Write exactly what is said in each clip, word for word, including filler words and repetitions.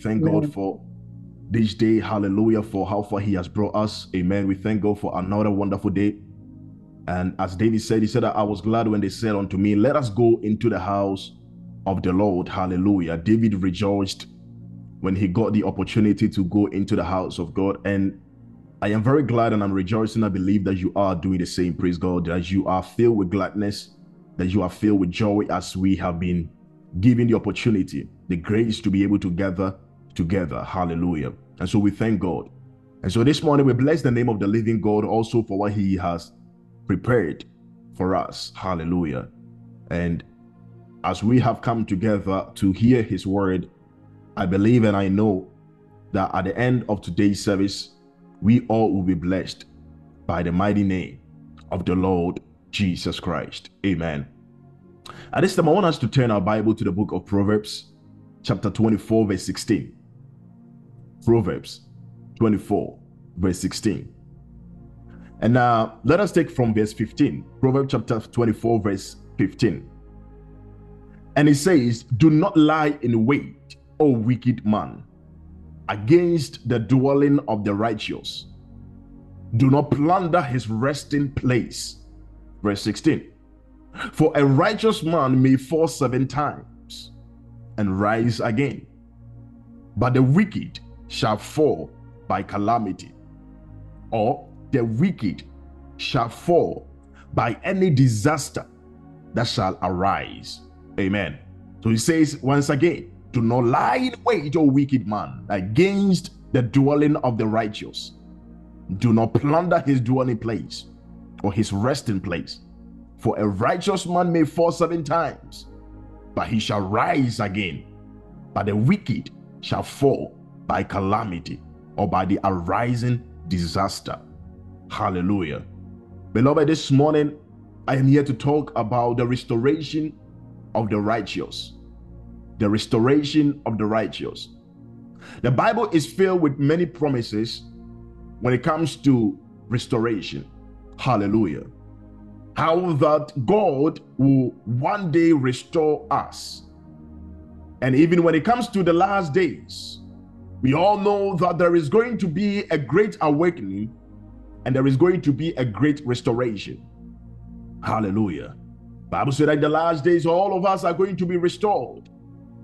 thank Amen. God for this day. Hallelujah, for how far he has brought us. Amen. We thank God for another wonderful day. And as David said, he said that I was glad when they said unto me, let us go into the house of the Lord. Hallelujah. David rejoiced when he got the opportunity to go into the house of God. And I am very glad and I'm rejoicing. I believe that you are doing the same. Praise God, that you are filled with gladness, that you are filled with joy as we have been given the opportunity, the grace to be able to gather together. Hallelujah. And so we thank God. And so this morning we bless the name of the living God also for what he has prepared for us. Hallelujah. And as we have come together to hear his word, I believe and I know that at the end of today's service, we all will be blessed by the mighty name of the Lord Jesus Christ. Amen. At this time, I want us to turn our Bible to the book of Proverbs, chapter twenty-four, verse sixteen. Proverbs twenty-four, verse sixteen. And now, uh, let us take from verse fifteen. Proverbs chapter twenty-four, verse fifteen. And it says, do not lie in wait, O wicked man, against the dwelling of the righteous. Do not plunder his resting place. Verse sixteen. For a righteous man may fall seven times and rise again, but the wicked shall fall by calamity, or the wicked shall fall by any disaster that shall arise. Amen. So he says once again, do not lie in wait, O wicked man, against the dwelling of the righteous. Do not plunder his dwelling place or his resting place. For a righteous man may fall seven times, but he shall rise again. But the wicked shall fall by calamity or by the arising disaster. Hallelujah. Beloved, this morning, I am here to talk about the restoration of the righteous. The restoration of the righteous. The Bible is filled with many promises when it comes to restoration. Hallelujah. How that God will one day restore us. And even when it comes to the last days, we all know that there is going to be a great awakening and there is going to be a great restoration. Hallelujah. Bible said that the last days, all of us are going to be restored.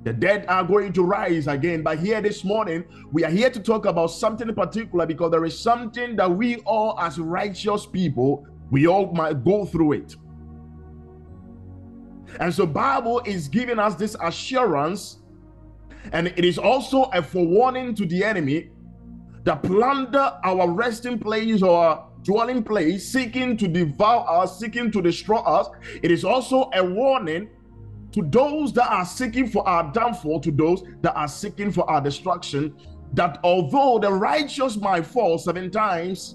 The dead are going to rise again. But here this morning, we are here to talk about something in particular, because there is something that we all as righteous people, we all might go through it. And so Bible is giving us this assurance, and it is also a forewarning to the enemy that plunder our resting place or our dwelling place, seeking to devour us, seeking to destroy us. It is also a warning to those that are seeking for our downfall, to those that are seeking for our destruction, that although the righteous might fall seven times,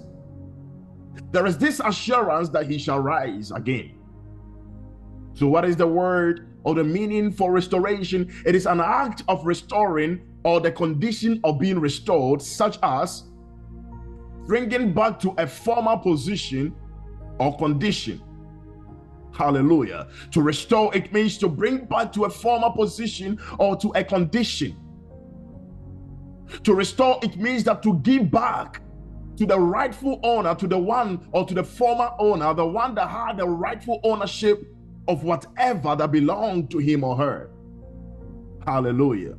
there is this assurance that he shall rise again. So what is the word or the meaning for restoration? It is an act of restoring or the condition of being restored, such as bringing back to a former position or condition. Hallelujah. To restore, it means to bring back to a former position or to a condition. To restore, it means that to give back to the rightful owner, to the one or to the former owner, the one that had the rightful ownership of whatever that belonged to him or her. Hallelujah.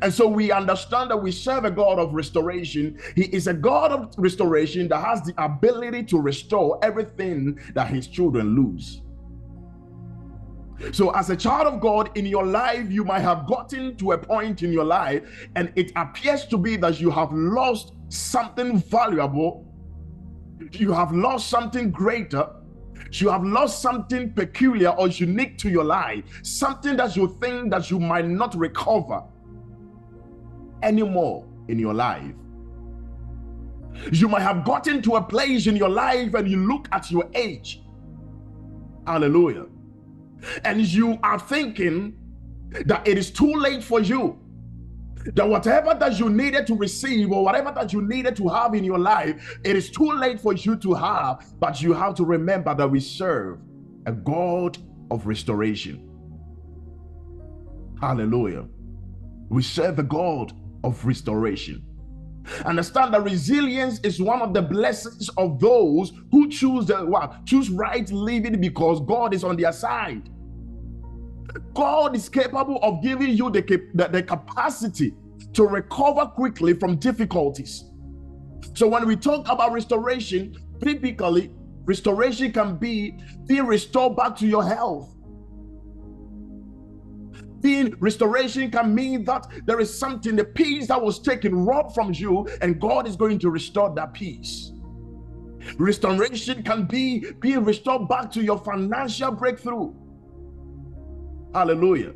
And so we understand that we serve a God of restoration. He is a God of restoration that has the ability to restore everything that his children lose. So as a child of God in your life, you might have gotten to a point in your life and it appears to be that you have lost something valuable, you have lost something greater, you have lost something peculiar or unique to your life, something that you think that you might not recover anymore in your life. You might have gotten to a place in your life and you look at your age, hallelujah, and you are thinking that it is too late for you, that whatever that you needed to receive or whatever that you needed to have in your life, it is too late for you to have. But you have to remember that we serve a God of restoration. Hallelujah. We serve the God of restoration. Understand that resilience is one of the blessings of those who choose the what? Choose right living, because God is on their side. God is capable of giving you the, the, the capacity to recover quickly from difficulties. So when we talk about restoration, typically restoration can be being restored back to your health. Being restoration can mean that there is something, the peace that was taken, robbed from you, and God is going to restore that peace. Restoration can be being restored back to your financial breakthrough. Hallelujah.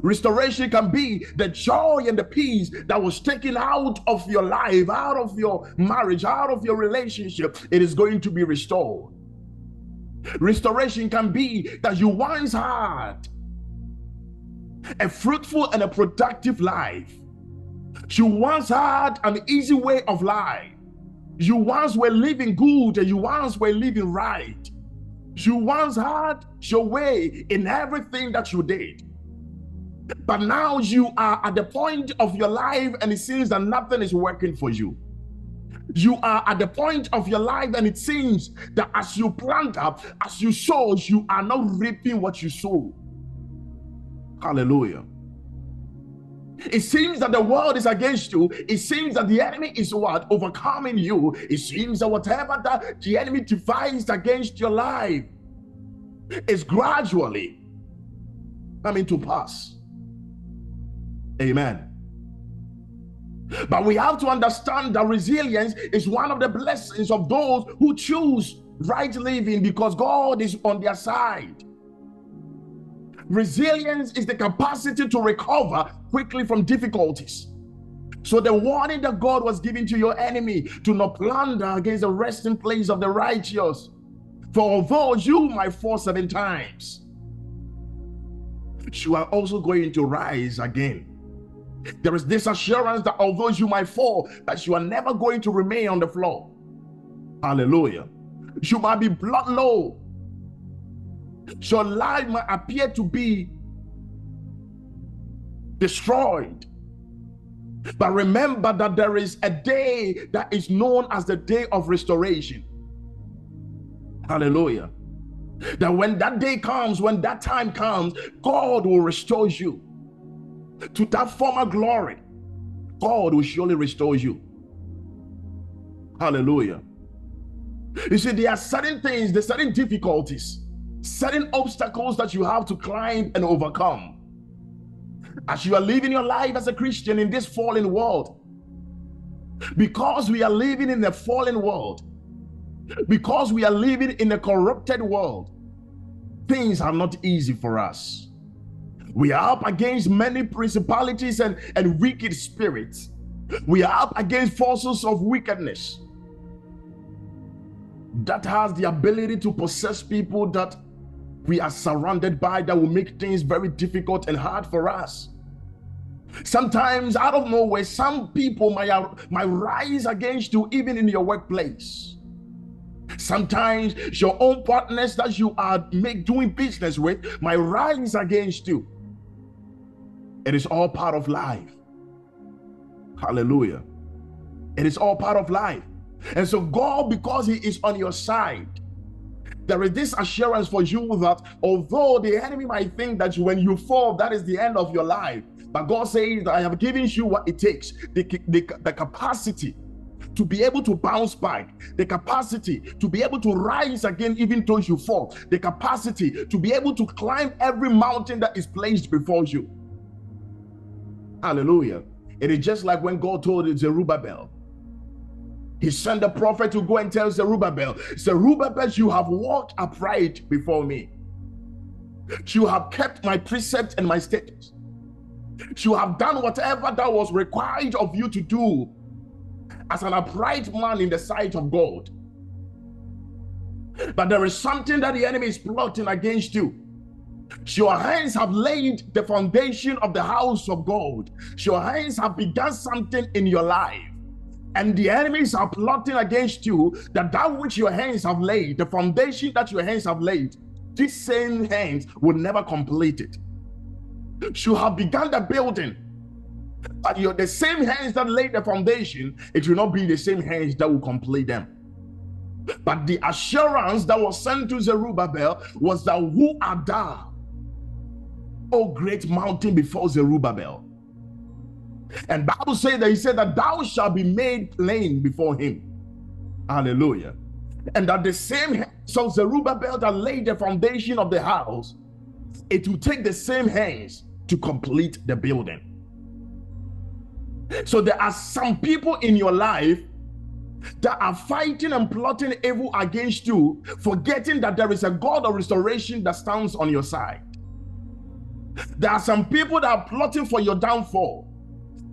Restoration can be the joy and the peace that was taken out of your life, out of your marriage, out of your relationship. It is going to be restored. Restoration can be that you once had a fruitful and a productive life. You once had an easy way of life. You once were living good and you once were living right. You once had your way in everything that you did. But now you are at the point of your life and it seems that nothing is working for you. You are at the point of your life and it seems that as you plant up, as you sow, you are not reaping what you sow. Hallelujah. It seems that the world is against you. It seems that the enemy is what? Overcoming you. It seems that whatever that the enemy devised against your life is gradually coming to pass. Amen. But we have to understand that resilience is one of the blessings of those who choose right living, because God is on their side. Resilience is the capacity to recover quickly from difficulties. So the warning that God was giving to your enemy, to not plunder against the resting place of the righteous. For although you might fall seven times, you are also going to rise again. There is this assurance that although you might fall, that you are never going to remain on the floor. Hallelujah. You might be blood low. Your life might appear to be destroyed. But remember that there is a day that is known as the day of restoration. Hallelujah. That when that day comes, when that time comes, God will restore you to that former glory. God will surely restore you. Hallelujah. You see, there are certain things, there are certain difficulties, certain obstacles that you have to climb and overcome. As you are living your life as a Christian in this fallen world, because we are living in a fallen world, because we are living in a corrupted world, things are not easy for us. We are up against many principalities and, and wicked spirits. We are up against forces of wickedness that has the ability to possess people that we are surrounded by, that will make things very difficult and hard for us. Sometimes out of nowhere, some people might, might rise against you, even in your workplace. Sometimes your own partners that you are make doing business with might rise against you. It is all part of life. Hallelujah. It is all part of life. And so God, because he is on your side, there is this assurance for you that although the enemy might think that when you fall, that is the end of your life, but God says that I have given you what it takes, the, the, the capacity to be able to bounce back, the capacity to be able to rise again even though you fall, the capacity to be able to climb every mountain that is placed before you. Hallelujah. It is just like when God told Zerubbabel. He sent the prophet to go and tell Zerubbabel, Zerubbabel, you have walked upright before me. You have kept my precept and my statutes. You have done whatever that was required of you to do as an upright man in the sight of God. But there is something that the enemy is plotting against you. Your hands have laid the foundation of the house of God. Your hands have begun something in your life. And the enemies are plotting against you that that which your hands have laid, the foundation that your hands have laid, these same hands will never complete it. You have begun the building, But you're the same hands that laid the foundation, it will not be the same hands that will complete them. But the assurance that was sent to Zerubbabel was that, who art thou, O great mountain, before Zerubbabel? And Bible said that he said that thou shalt be made plain before him. Hallelujah. And that the same hands of Zerubbabel that laid the foundation of the house, it will take the same hands to complete the building. So there are some people in your life that are fighting and plotting evil against you, forgetting that there is a God of restoration that stands on your side. There are some people that are plotting for your downfall.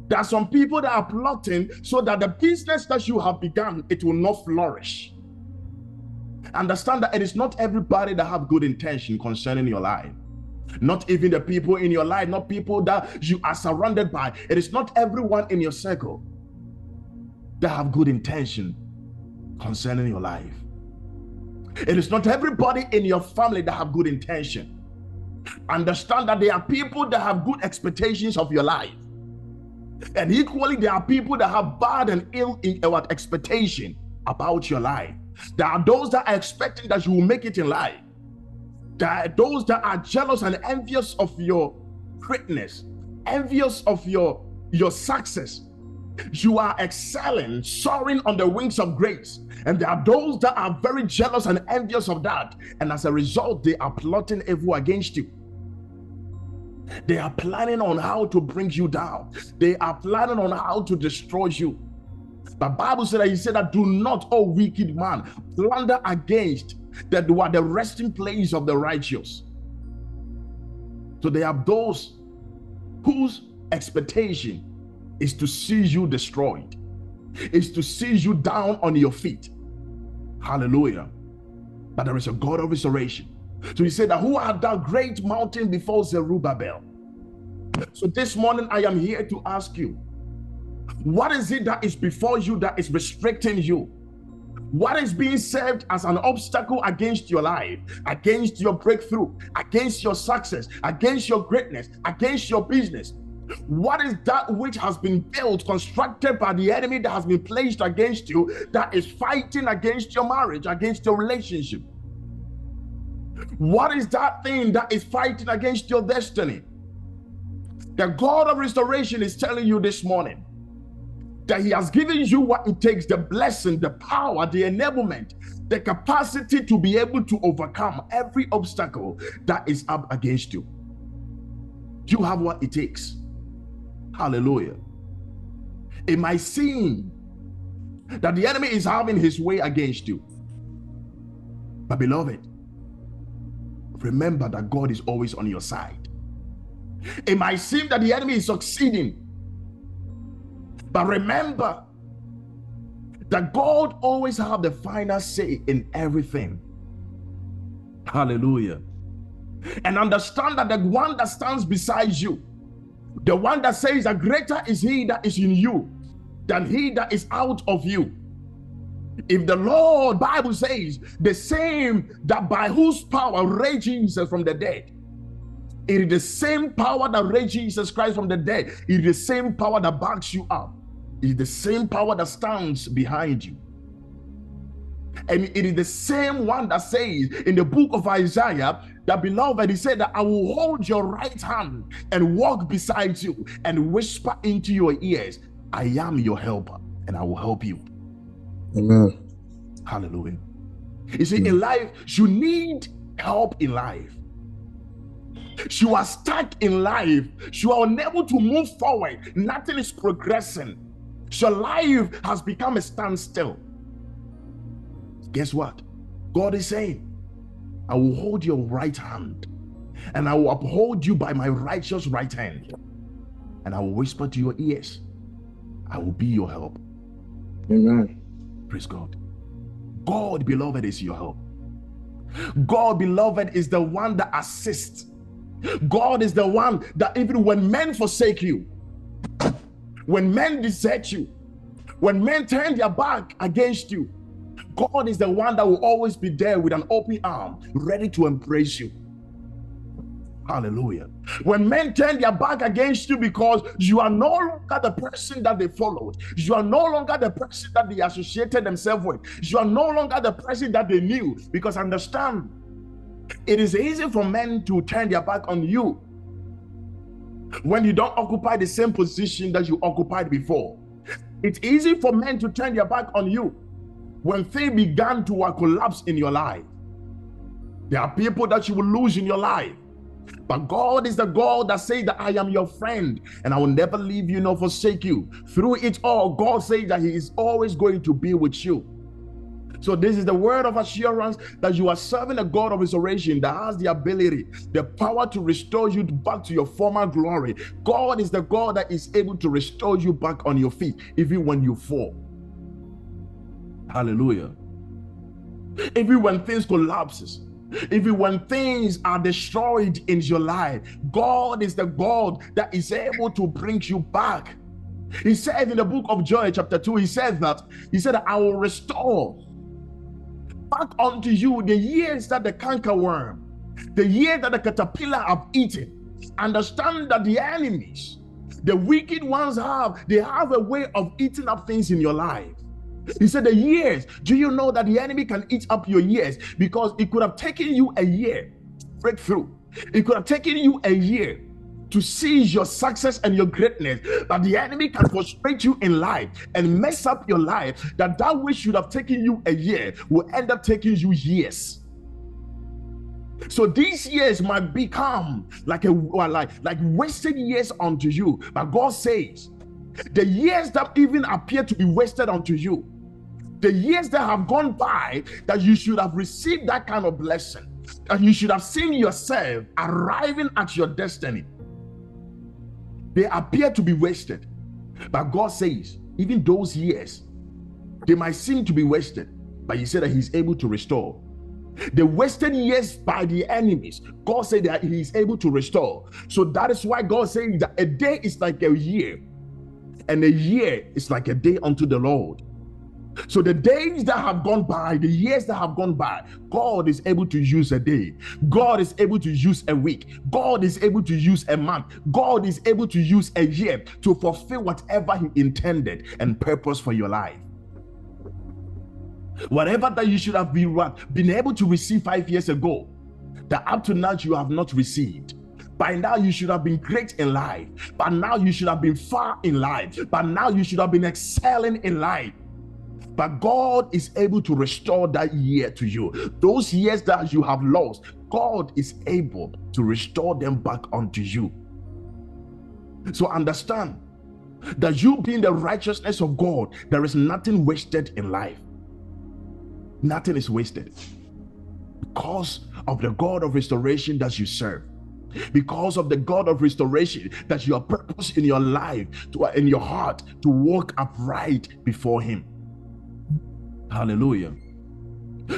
There are some people that are plotting so that the business that you have begun, it will not flourish. Understand that it is not everybody that have good intention concerning your life. Not even the people in your life, not people that you are surrounded by. It is not everyone in your circle that have good intention concerning your life. It is not everybody in your family that have good intention. Understand that there are people that have good expectations of your life. And equally, there are people that have bad and ill in our expectation about your life. There are those that are expecting that you will make it in life. There are those that are jealous and envious of your greatness, envious of your, your success. You are excelling, soaring on the wings of grace. And there are those that are very jealous and envious of that. And as a result, they are plotting evil against you. They are planning on how to bring you down. They are planning on how to destroy you. The Bible said that he said that do not, O wicked man, plunder against that were the resting place of the righteous. So there are those whose expectation is to see you destroyed, is to see you down on your feet. Hallelujah. But there is a God of restoration. So he said that who art thou, great mountain, before Zerubbabel? So this morning I am here to ask you, what is it that is before you that is restricting you? What is being served as an obstacle against your life, against your breakthrough, against your success, against your greatness, against your business? What is that which has been built, constructed by the enemy that has been placed against you, that is fighting against your marriage, against your relationship? What is that thing that is fighting against your destiny? The God of restoration is telling you this morning that he has given you what it takes, the blessing, the power, the enablement, the capacity to be able to overcome every obstacle that is up against you. You have what it takes. Hallelujah. It might seem that the enemy is having his way against you. But beloved, remember that God is always on your side. It might seem that the enemy is succeeding, but remember that God always has the final say in everything. Hallelujah. And understand that the one that stands beside you, the one that says that greater is he that is in you than he that is out of you. If the Lord, Bible says, the same that by whose power raised Jesus from the dead, it is the same power that raised Jesus Christ from the dead. It is the same power that backs you up. It is the same power that stands behind you. And it is the same one that says in the book of Isaiah, that beloved, he said that I will hold your right hand and walk beside you and whisper into your ears, I am your helper and I will help you. Amen. Hallelujah. You see, Amen. In life, you need help in life. You are stuck in life. You are unable to move forward. Nothing is progressing. Your life has become a standstill. Guess what? God is saying, I will hold your right hand and I will uphold you by my righteous right hand. And I will whisper to your ears, I will be your help. Amen. Praise God. God, beloved, is your help. God, beloved, is the one that assists. God is the one that even when men forsake you, when men desert you, when men turn their back against you, God is the one that will always be there with an open arm, ready to embrace you. Hallelujah. When men turn their back against you because you are no longer the person that they followed, you are no longer the person that they associated themselves with, you are no longer the person that they knew, because understand, it is easy for men to turn their back on you when you don't occupy the same position that you occupied before. It's easy for men to turn their back on you when things began to collapse in your life. There are people that you will lose in your life. But God is the God that says that I am your friend and I will never leave you nor forsake you. Through it all, God says that He is always going to be with you. So this is the word of assurance that you are serving a God of restoration that has the ability, the power to restore you back to your former glory. God is the God that is able to restore you back on your feet, even when you fall. Hallelujah. Even when things collapses, even when things are destroyed in your life, God is the God that is able to bring you back. He said in the book of Joel chapter two, he said that, he said, I will restore back unto you the years that the cankerworm, the year that the caterpillar have eaten. Understand that the enemies, the wicked ones have, they have a way of eating up things in your life. He said the years. Do you know that the enemy can eat up your years? Because it could have taken you a year breakthrough. It could have taken you a year to seize your success and your greatness, but the enemy can frustrate you in life and mess up your life. That that which should have taken you a year will end up taking you years. So these years might become like a like like wasted years unto you. But God says, the years that even appear to be wasted unto you, the years that have gone by, that you should have received that kind of blessing, and you should have seen yourself arriving at your destiny, they appear to be wasted. But God says, even those years, they might seem to be wasted, but He said that He's able to restore. The wasted years by the enemies, God said that He is able to restore. So that is why God says that a day is like a year, and a year is like a day unto the Lord. So the days that have gone by, the years that have gone by, God is able to use a day. God is able to use a week. God is able to use a month. God is able to use a year to fulfill whatever He intended and purpose for your life. Whatever that you should have been, been able to receive five years ago, that up to now you have not received. By now you should have been great in life. By now you should have been far in life. By now you should have been excelling in life. But God is able to restore that year to you. Those years that you have lost, God is able to restore them back unto you. So understand that you being the righteousness of God, there is nothing wasted in life. Nothing is wasted because of the God of restoration that you serve. Because of the God of restoration that you are purposed in your life, to, in your heart, to walk upright before Him. Hallelujah.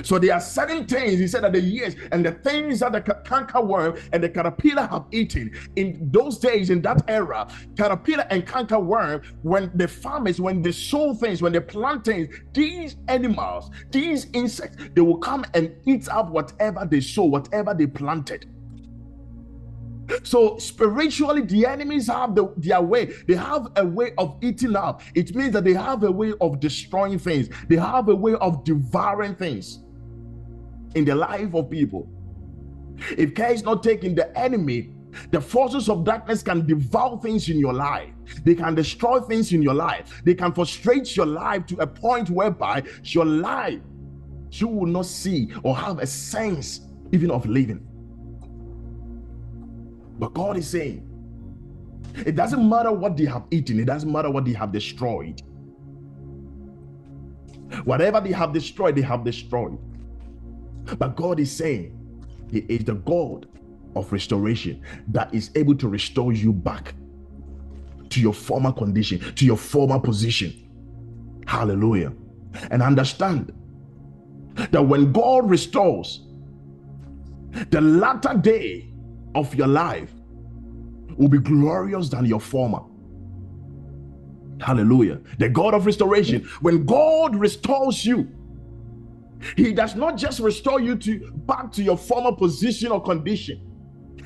So there are certain things, He said, that the years and the things that the cankerworm and the caterpillar have eaten in those days, in that era, caterpillar and cankerworm, when the farmers, when they sow things, when they plant things, these animals, these insects, they will come and eat up whatever they sow, whatever they planted. So spiritually, the enemies have the, their way. They have a way of eating up. It means that they have a way of destroying things. They have a way of devouring things in the life of people. If care is not taken, the enemy, the forces of darkness can devour things in your life. They can destroy things in your life. They can frustrate your life to a point whereby your life, you will not see or have a sense even of living. But God is saying, it doesn't matter what they have eaten. It doesn't matter what they have destroyed. Whatever they have destroyed, they have destroyed. But God is saying, He is the God of restoration that is able to restore you back to your former condition, to your former position. Hallelujah. And understand that when God restores, the latter day of your life will be glorious than your former. Hallelujah. The God of restoration, when God restores you, He does not just restore you to back to your former position or condition.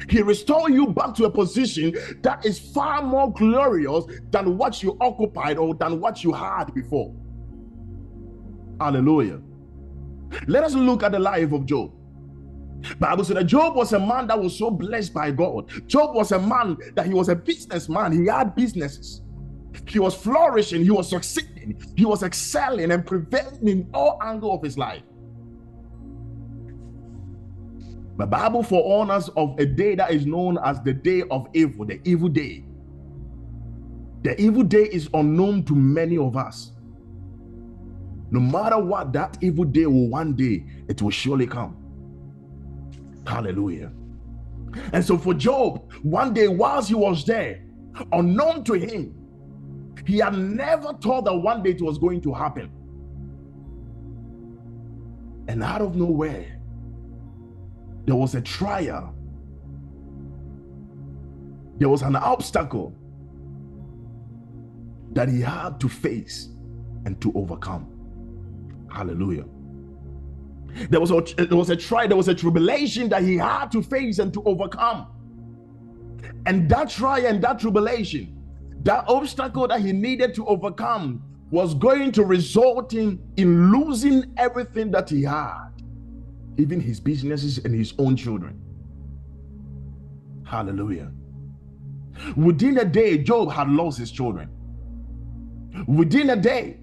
He restores you back to a position that is far more glorious than what you occupied or than what you had before. Hallelujah. Let us look at the life of Job. Bible said that Job was a man that was so blessed by God. Job was a man that he was a businessman. He had businesses. He was flourishing. He was succeeding. He was excelling and prevailing in all angles of his life. The Bible forewarns of a day that is known as the day of evil, the evil day. The evil day is unknown to many of us. No matter what, that evil day will one day, it will surely come. Hallelujah. And so for Job, one day whilst he was there, unknown to him, he had never thought that one day it was going to happen. And out of nowhere, there was a trial. There was an obstacle that he had to face and to overcome. Hallelujah. There was a, there was a trial, there was a tribulation that he had to face and to overcome. And that trial and that tribulation, that obstacle that he needed to overcome was going to result in, in losing everything that he had. Even his businesses and his own children. Hallelujah. Within a day, Job had lost his children. Within a day,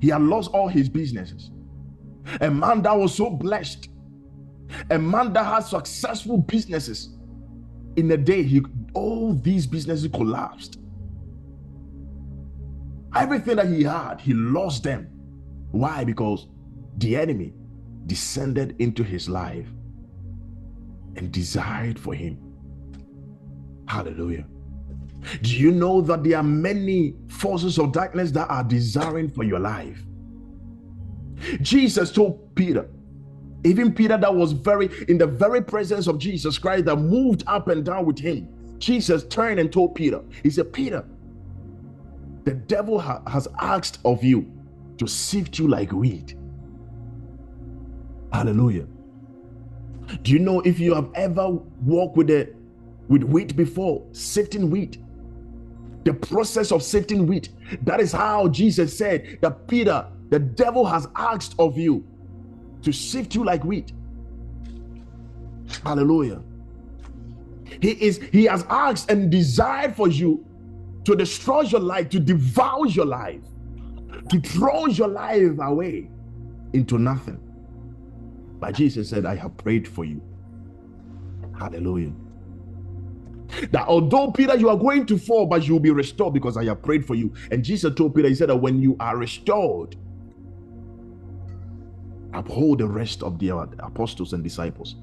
he had lost all his businesses. A man that was so blessed, a man that had successful businesses, in a day, he, all these businesses collapsed. Everything that he had, he lost them. Why? Because the enemy descended into his life and desired for him. Hallelujah. Do you know that there are many forces of darkness that are desiring for your life? Jesus told Peter, even Peter that was very in the very presence of Jesus Christ, that moved up and down with him, Jesus turned and told Peter, he said, Peter, the devil ha- has asked of you to sift you like wheat. Hallelujah. Do you know, if you have ever walked with a with wheat before, sifting wheat, the process of sifting wheat, that is how Jesus said that Peter, the devil has asked of you to sift you like wheat. Hallelujah. He is he has asked and desired for you to destroy your life, to devour your life, to throw your life away into nothing. But Jesus said, I have prayed for you. Hallelujah. That although, Peter, you are going to fall, but you will be restored because I have prayed for you. And Jesus told Peter, he said that when you are restored, uphold the rest of the apostles and disciples.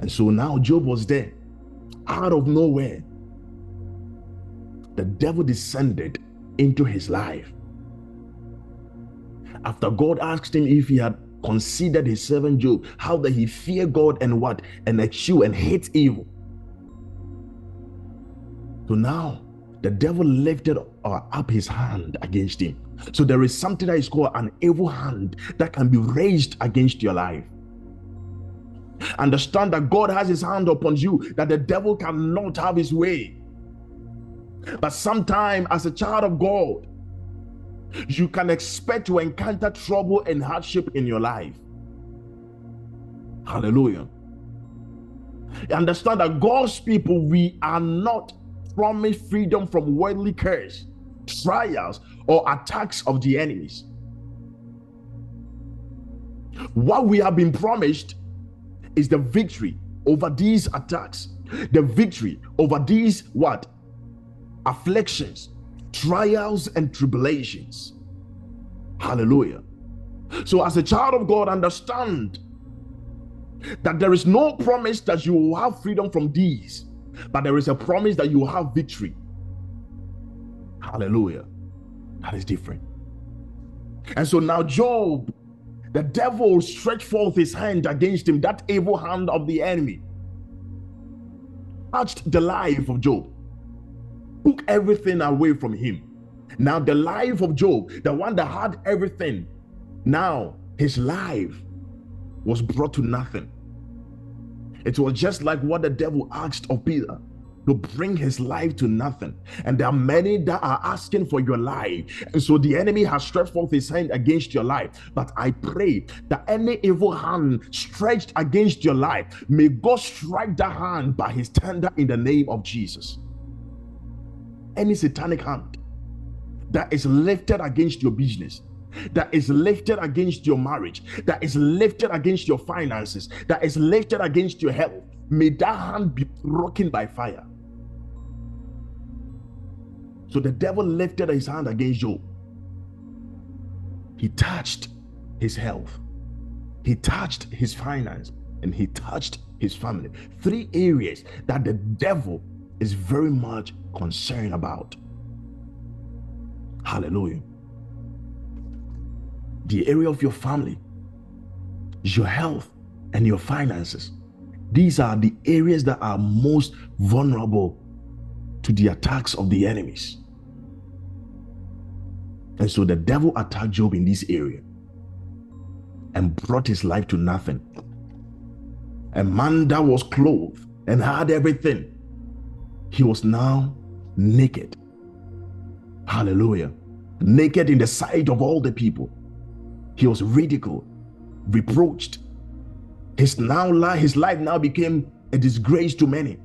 And so now Job was there. Out of nowhere, the devil descended into his life. After God asked him if he had considered his servant Job, how that he feared God and what? And eschew and hate evil. So now the devil lifted uh, up his hand against him. So there is something that is called an evil hand that can be raised against your life. Understand that God has his hand upon you, that the devil cannot have his way. But sometime as a child of God, you can expect to encounter trouble and hardship in your life. Hallelujah. Understand that God's people, we are not promised freedom from worldly cares, trials, or attacks of the enemies. What we have been promised is the victory over these attacks, the victory over these what? Afflictions, trials and tribulations. Hallelujah. So as a child of God, understand that there is no promise that you will have freedom from these, but there is a promise that you will have victory. Hallelujah. That is different. And so now Job, the devil stretched forth his hand against him, that evil hand of the enemy touched the life of Job, took everything away from him. Now the life of Job, the one that had everything, now his life was brought to nothing. It was just like what the devil asked of Peter, to bring his life to nothing. And there are many that are asking for your life. And so the enemy has stretched forth his hand against your life. But I pray that any evil hand stretched against your life, may God strike that hand by his tender in the name of Jesus. Any satanic hand that is lifted against your business, that is lifted against your marriage, that is lifted against your finances, that is lifted against your health, may that hand be broken by fire. So the devil lifted his hand against Job. He touched his health, he touched his finance, and he touched his family. Three areas that the devil is very much concerned about. Hallelujah. The area of your family, your health, and your finances. These are the areas that are most vulnerable to the attacks of the enemies. And so the devil attacked Job in this area and brought his life to nothing. A man that was clothed and had everything, he was now naked. Hallelujah. Naked in the sight of all the people. He was ridiculed, reproached. His now life, his life now became a disgrace to many.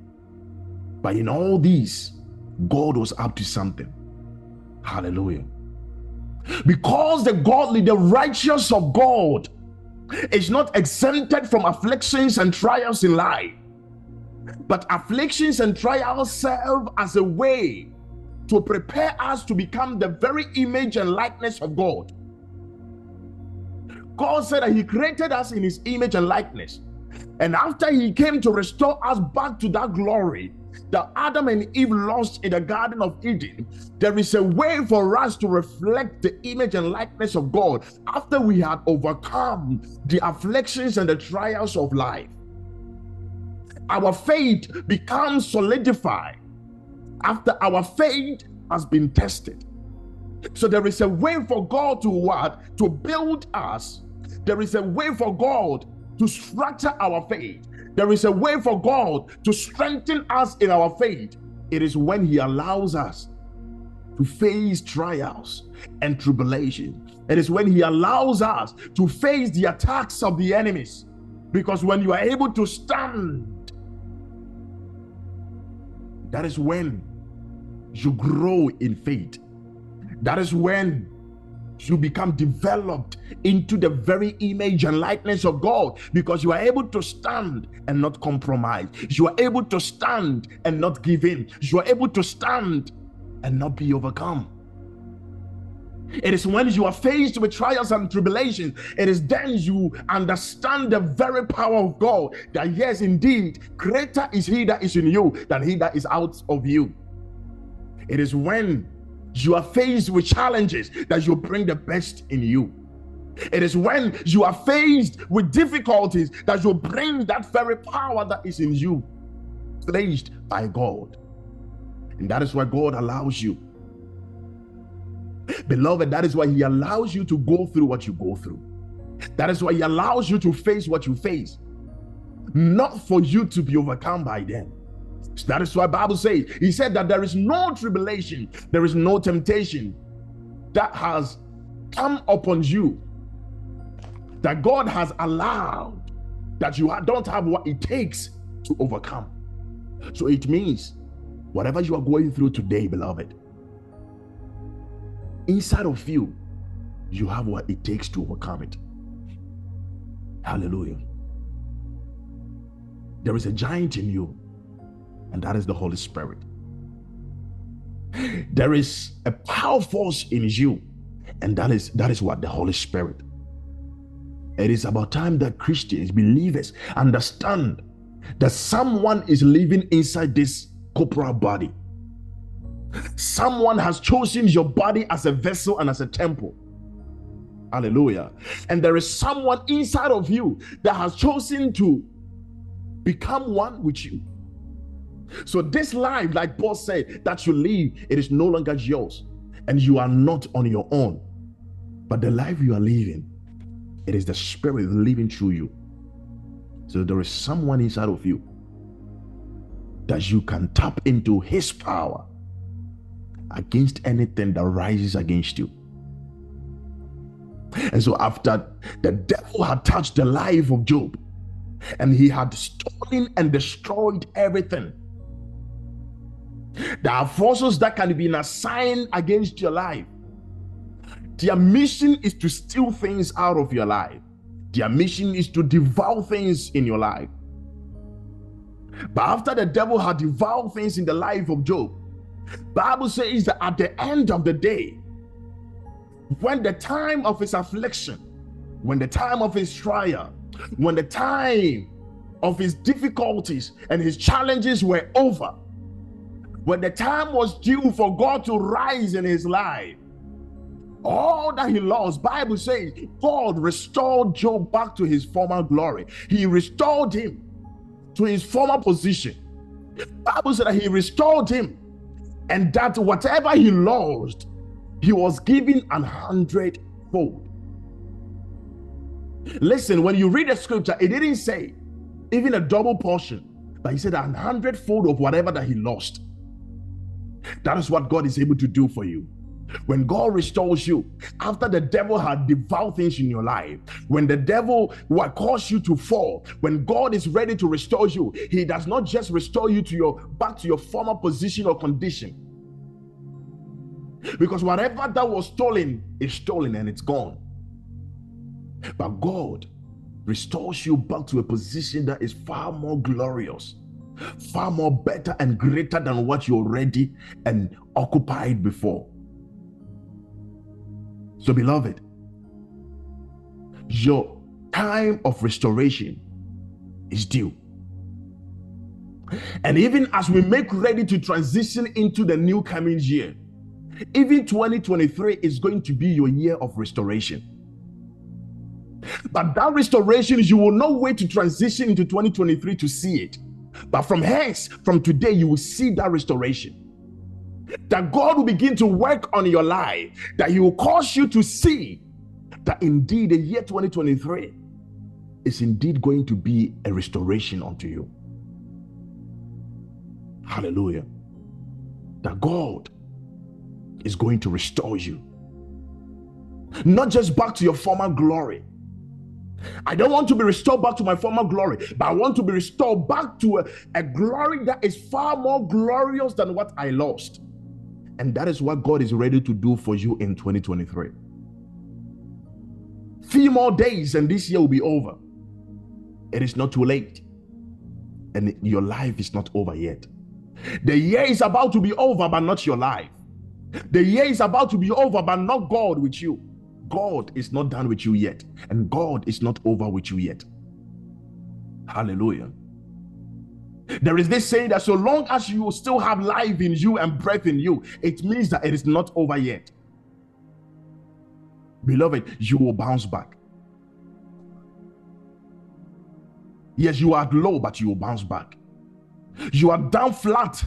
But in all these, God was up to something. Hallelujah. Because the godly, the righteous of God, is not exempted from afflictions and trials in life. But afflictions and trials serve as a way to prepare us to become the very image and likeness of God. God said that he created us in his image and likeness. And after he came to restore us back to that glory that Adam and Eve lost in the Garden of Eden, there is a way for us to reflect the image and likeness of God after we had overcome the afflictions and the trials of life. Our faith becomes solidified after our faith has been tested. So there is a way for God to what? To build us. There is a way for God to structure our faith. There is a way for God to strengthen us in our faith. It is when he allows us to face trials and tribulations. It is when he allows us to face the attacks of the enemies. Because when you are able to stand, that is when you grow in faith. That is when you become developed into the very image and likeness of God, because you are able to stand and not compromise. You are able to stand and not give in. You are able to stand and not be overcome. It is when you are faced with trials and tribulations, it is then you understand the very power of God, that yes, indeed, greater is he that is in you than he that is out of you. It is when you are faced with challenges that you bring the best in you. It is when you are faced with difficulties that you bring that very power that is in you, placed by God. And that is why God allows you. Beloved, that is why he allows you to go through what you go through. That is why he allows you to face what you face, not for you to be overcome by them. So that is why the Bible says, he said that there is no tribulation, there is no temptation that has come upon you, that God has allowed, that you don't have what it takes to overcome. So it means, whatever you are going through today, beloved, inside of you, you have what it takes to overcome it. Hallelujah. There is a giant in you, and that is the Holy Spirit. There is a power force in you, and that is that is what the Holy Spirit. It is about time that Christians, believers, understand that someone is living inside this corporal body. Someone has chosen your body as a vessel and as a temple. Hallelujah. And there is someone inside of you that has chosen to become one with you. So this life, like Paul said, that you live, it is no longer yours, and you are not on your own. But the life you are living, it is the Spirit living through you. So there is someone inside of you that you can tap into his power against anything that rises against you. And so after the devil had touched the life of Job, and he had stolen and destroyed everything, there are forces that can be assigned against your life. Their mission is to steal things out of your life. Their mission is to devour things in your life. But after the devil had devoured things in the life of Job, Bible says that at the end of the day, when the time of his affliction, when the time of his trial, when the time of his difficulties and his challenges were over, when the time was due for God to rise in his life, all that he lost, Bible says, God restored Job back to his former glory. He restored him to his former position. Bible said that he restored him, and that whatever he lost, he was given an hundredfold. Listen, when you read the scripture, it didn't say even a double portion, but he said an hundredfold of whatever that he lost. That is what God is able to do for you. When God restores you, after the devil had devoured things in your life, when the devil will cause you to fall, when God is ready to restore you, he does not just restore you to your back to your former position or condition. Because whatever that was stolen is stolen and it's gone. But God restores you back to a position that is far more glorious, far more better and greater than what you already and occupied before. So, beloved, your time of restoration is due. And even as we make ready to transition into the new coming year, even twenty twenty-three is going to be your year of restoration. But that restoration, you will not wait to transition into twenty twenty-three to see it. But from hence, from today, you will see that restoration. That God will begin to work on your life, that he will cause you to see that indeed the year twenty twenty-three is indeed going to be a restoration unto you. Hallelujah. That God is going to restore you, not just back to your former glory. I don't want to be restored back to my former glory, but I want to be restored back to a, a glory that is far more glorious than what I lost. And that is what God is ready to do for you in twenty twenty-three. Few more days and this year will be over. It is not too late, and your life is not over yet. The year is about to be over, but not your life. The year is about to be over, but not God with you. God is not done with you yet, and God is not over with you yet. Hallelujah. There is this saying that so long as you still have life in you and breath in you, it means that it is not over yet. Beloved, you will bounce back. Yes, you are low, but you will bounce back. You are down flat,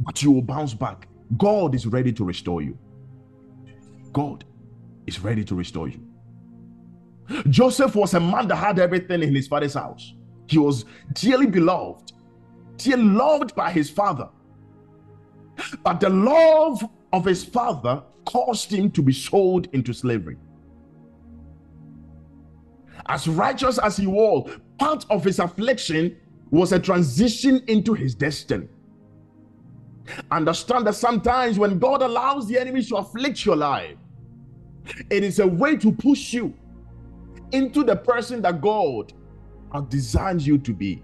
but you will bounce back. God is ready to restore you. God is ready to restore you. Joseph was a man that had everything in his father's house. He was dearly beloved, dearly loved by his father. But the love of his father caused him to be sold into slavery. As righteous as he was, part of his affliction was a transition into his destiny. Understand that sometimes when God allows the enemy to afflict your life, it is a way to push you into the person that God has designed you to be.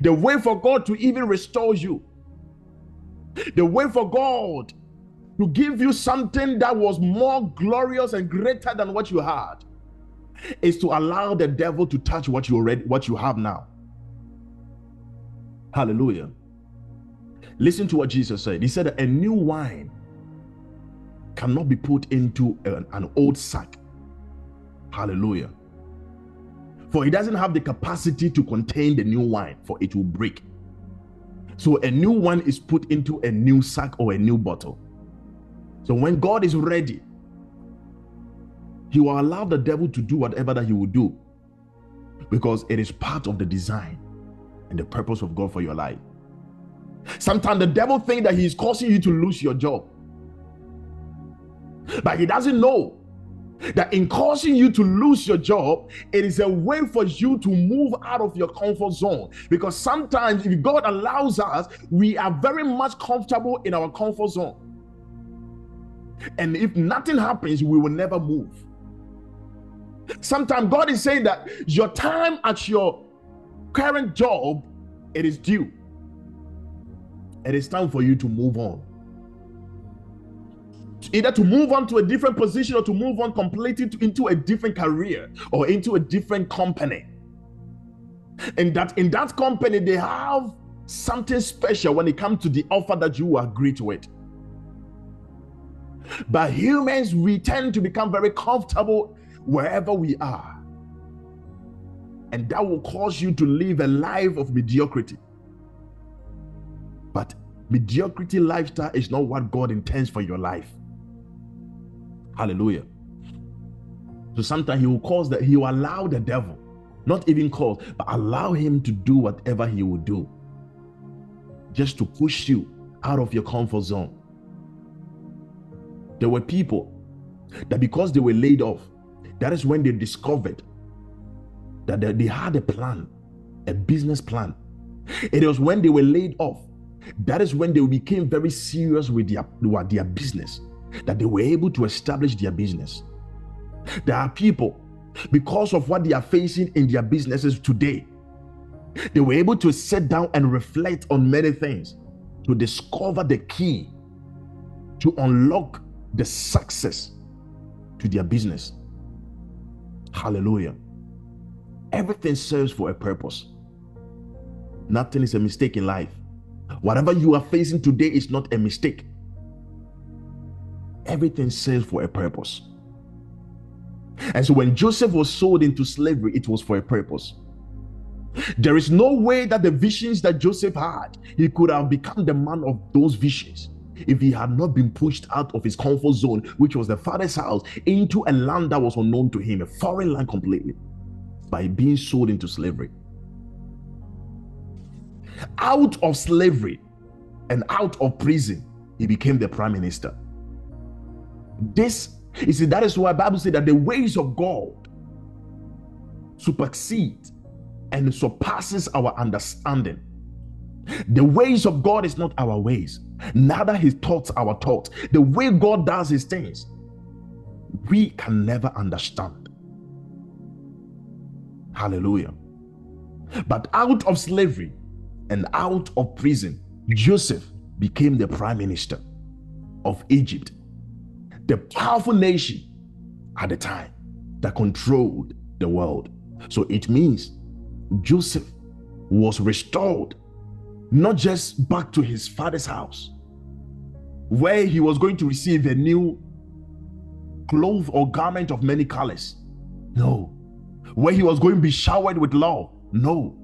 The way for God to even restore you, the way for God to give you something that was more glorious and greater than what you had, is to allow the devil to touch what you already, what you have now. Hallelujah. Listen to what Jesus said. He said that a new wine cannot be put into an, an old sack. Hallelujah. For it doesn't have the capacity to contain the new wine, for it will break. So a new one is put into a new sack or a new bottle. So when God is ready, he will allow the devil to do whatever that he will do because it is part of the design and the purpose of God for your life. Sometimes the devil thinks that he is causing you to lose your job, but he doesn't know that in causing you to lose your job, it is a way for you to move out of your comfort zone. Because sometimes if God allows us, we are very much comfortable in our comfort zone. And if nothing happens, we will never move. Sometimes God is saying that your time at your current job, it is due. It is time for you to move on. Either to move on to a different position or to move on completely to, into a different career or into a different company. And that in that company, they have something special when it comes to the offer that you agree to it. But humans, we tend to become very comfortable wherever we are. And that will cause you to live a life of mediocrity. But mediocrity lifestyle is not what God intends for your life. Hallelujah. So sometimes he will cause that, he will allow the devil, not even cause, but allow him to do whatever he will do, just to push you out of your comfort zone. There were people that because they were laid off, that is when they discovered that they had a plan, a business plan. It was when they were laid off, that is when they became very serious with their, with their business, that they were able to establish their business. There are people, because of what they are facing in their businesses today, they were able to sit down and reflect on many things to discover the key to unlock the success to their business. Hallelujah. Everything serves for a purpose. Nothing is a mistake in life. Whatever you are facing today is not a mistake. Everything serves for a purpose. And so when Joseph was sold into slavery, it was for a purpose. There is no way that the visions that Joseph had, he could have become the man of those visions if he had not been pushed out of his comfort zone, which was the father's house, into a land that was unknown to him, a foreign land completely, by being sold into slavery. Out of slavery and out of prison, he became the prime minister. This, you see, that is why the Bible says that the ways of God supersede and surpasses our understanding. The ways of God is not our ways, neither his thoughts our thoughts. The way God does his things, we can never understand. Hallelujah. But out of slavery and out of prison, Joseph became the prime minister of Egypt, the powerful nation at the time that controlled the world. So it means Joseph was restored, not just back to his father's house, where he was going to receive a new cloth or garment of many colors. No. Where he was going to be showered with love. No.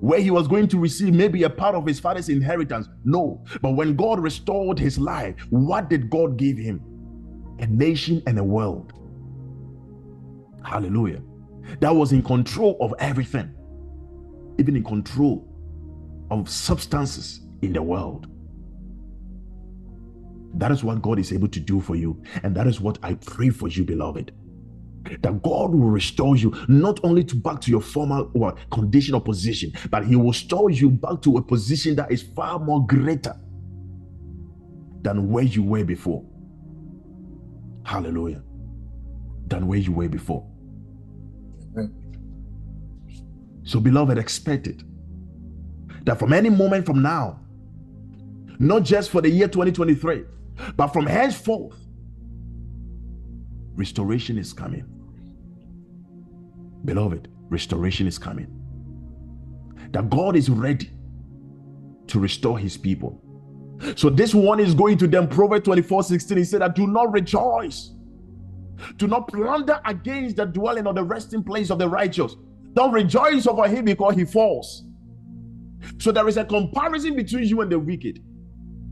Where he was going to receive maybe a part of his father's inheritance. No. But when God restored his life, what did God give him? A nation and a world. Hallelujah. That was in control of everything, even in control of substances in the world. That is what God is able to do for you, and that is what I pray for you, beloved, that God will restore you, not only to back to your former or condition or position, but he will restore you back to a position that is far more greater than where you were before. Hallelujah. Than where you were before. So beloved, expect it, that from any moment from now, not just for the year twenty twenty-three, but from henceforth, restoration is coming. Beloved, restoration is coming. That God is ready to restore his people. So this one is going to them. Proverbs twenty-four sixteen, he said that do not rejoice. Do not plunder against the dwelling or the resting place of the righteous. Don't rejoice over him because he falls. So there is a comparison between you and the wicked.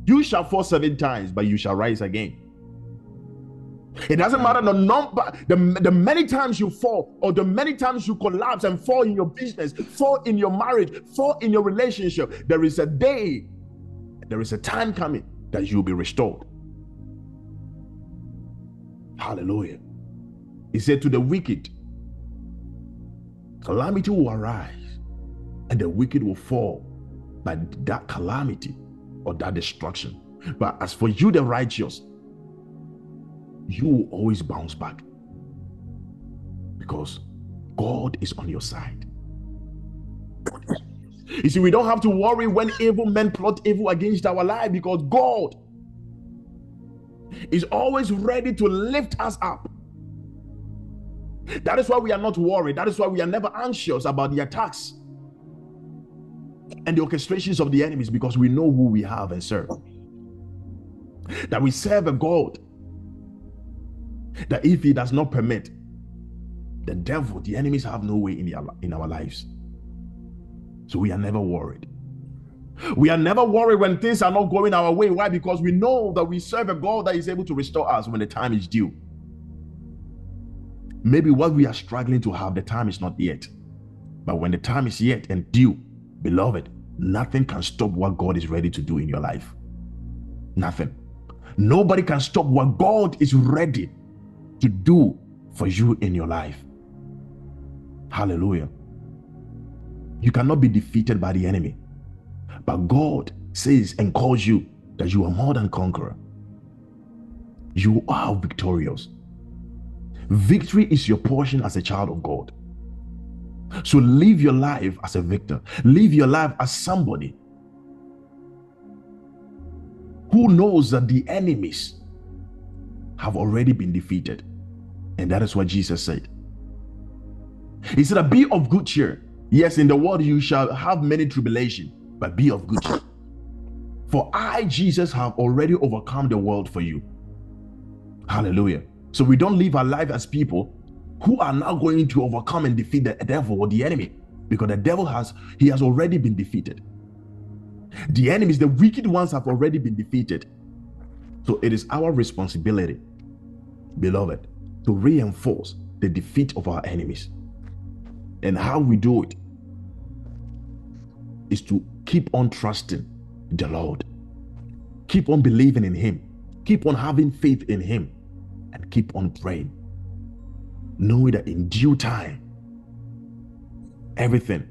You shall fall seven times, but you shall rise again. It doesn't matter the number, the, the many times you fall, or the many times you collapse and fall in your business, fall in your marriage, fall in your relationship. There is a day, there is a time coming that you'll be restored. Hallelujah. He said to the wicked, calamity will arise, and the wicked will fall by that calamity or that destruction. But as for you, the righteous, you will always bounce back, because God is on your side. You see, we don't have to worry when evil men plot evil against our life, because God is always ready to lift us up. That is why we are not worried. That is why we are never anxious about the attacks and the orchestrations of the enemies, because we know who we have and serve. That we serve a God that if he does not permit, the devil, the enemies have no way in, the, in our lives. So we are never worried. We are never worried when things are not going our way. Why? Because we know that we serve a God that is able to restore us when the time is due. Maybe what we are struggling to have, the time is not yet. But when the time is yet and due, beloved, nothing can stop what God is ready to do in your life. Nothing. Nobody can stop what God is ready to do for you in your life. Hallelujah. You cannot be defeated by the enemy. But God says and calls you that you are more than conqueror. You are victorious. Victory is your portion as a child of God. So live your life as a victor. Live your life as somebody who knows that the enemies have already been defeated. And that is what Jesus said. He said, that be of good cheer. Yes, in the world you shall have many tribulation, but be of good cheer. For I, Jesus, have already overcome the world for you. Hallelujah. So we don't live our life as people who are now going to overcome and defeat the devil or the enemy, because the devil has, he has already been defeated. The enemies, the wicked ones have already been defeated. So it is our responsibility, beloved, to reinforce the defeat of our enemies. And how we do it is to keep on trusting the Lord. Keep on believing in him. Keep on having faith in him. And keep on praying, knowing that in due time, everything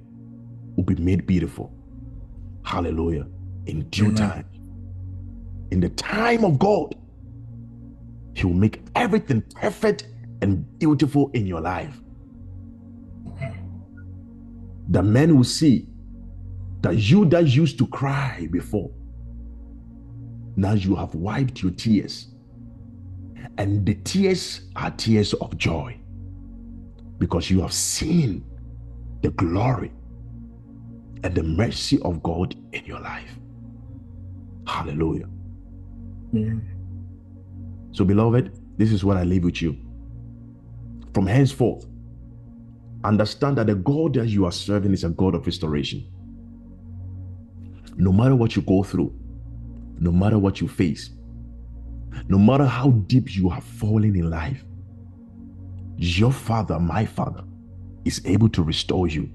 will be made beautiful. Hallelujah. In due Amen. time. In the time of God, he will make everything perfect and beautiful in your life. The men will see that you that used to cry before, now you have wiped your tears. And the tears are tears of joy, because you have seen the glory and the mercy of God in your life. Hallelujah. Yeah. So, beloved, this is what I leave with you. From henceforth, understand that the God that you are serving is a God of restoration. No matter what you go through, no matter what you face, no matter how deep you have fallen in life, your Father, my Father, is able to restore you.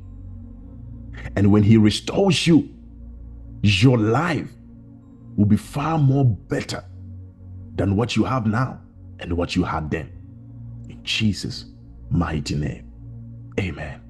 And when he restores you, your life will be far more better than what you have now and what you had then. In Jesus' mighty name, amen.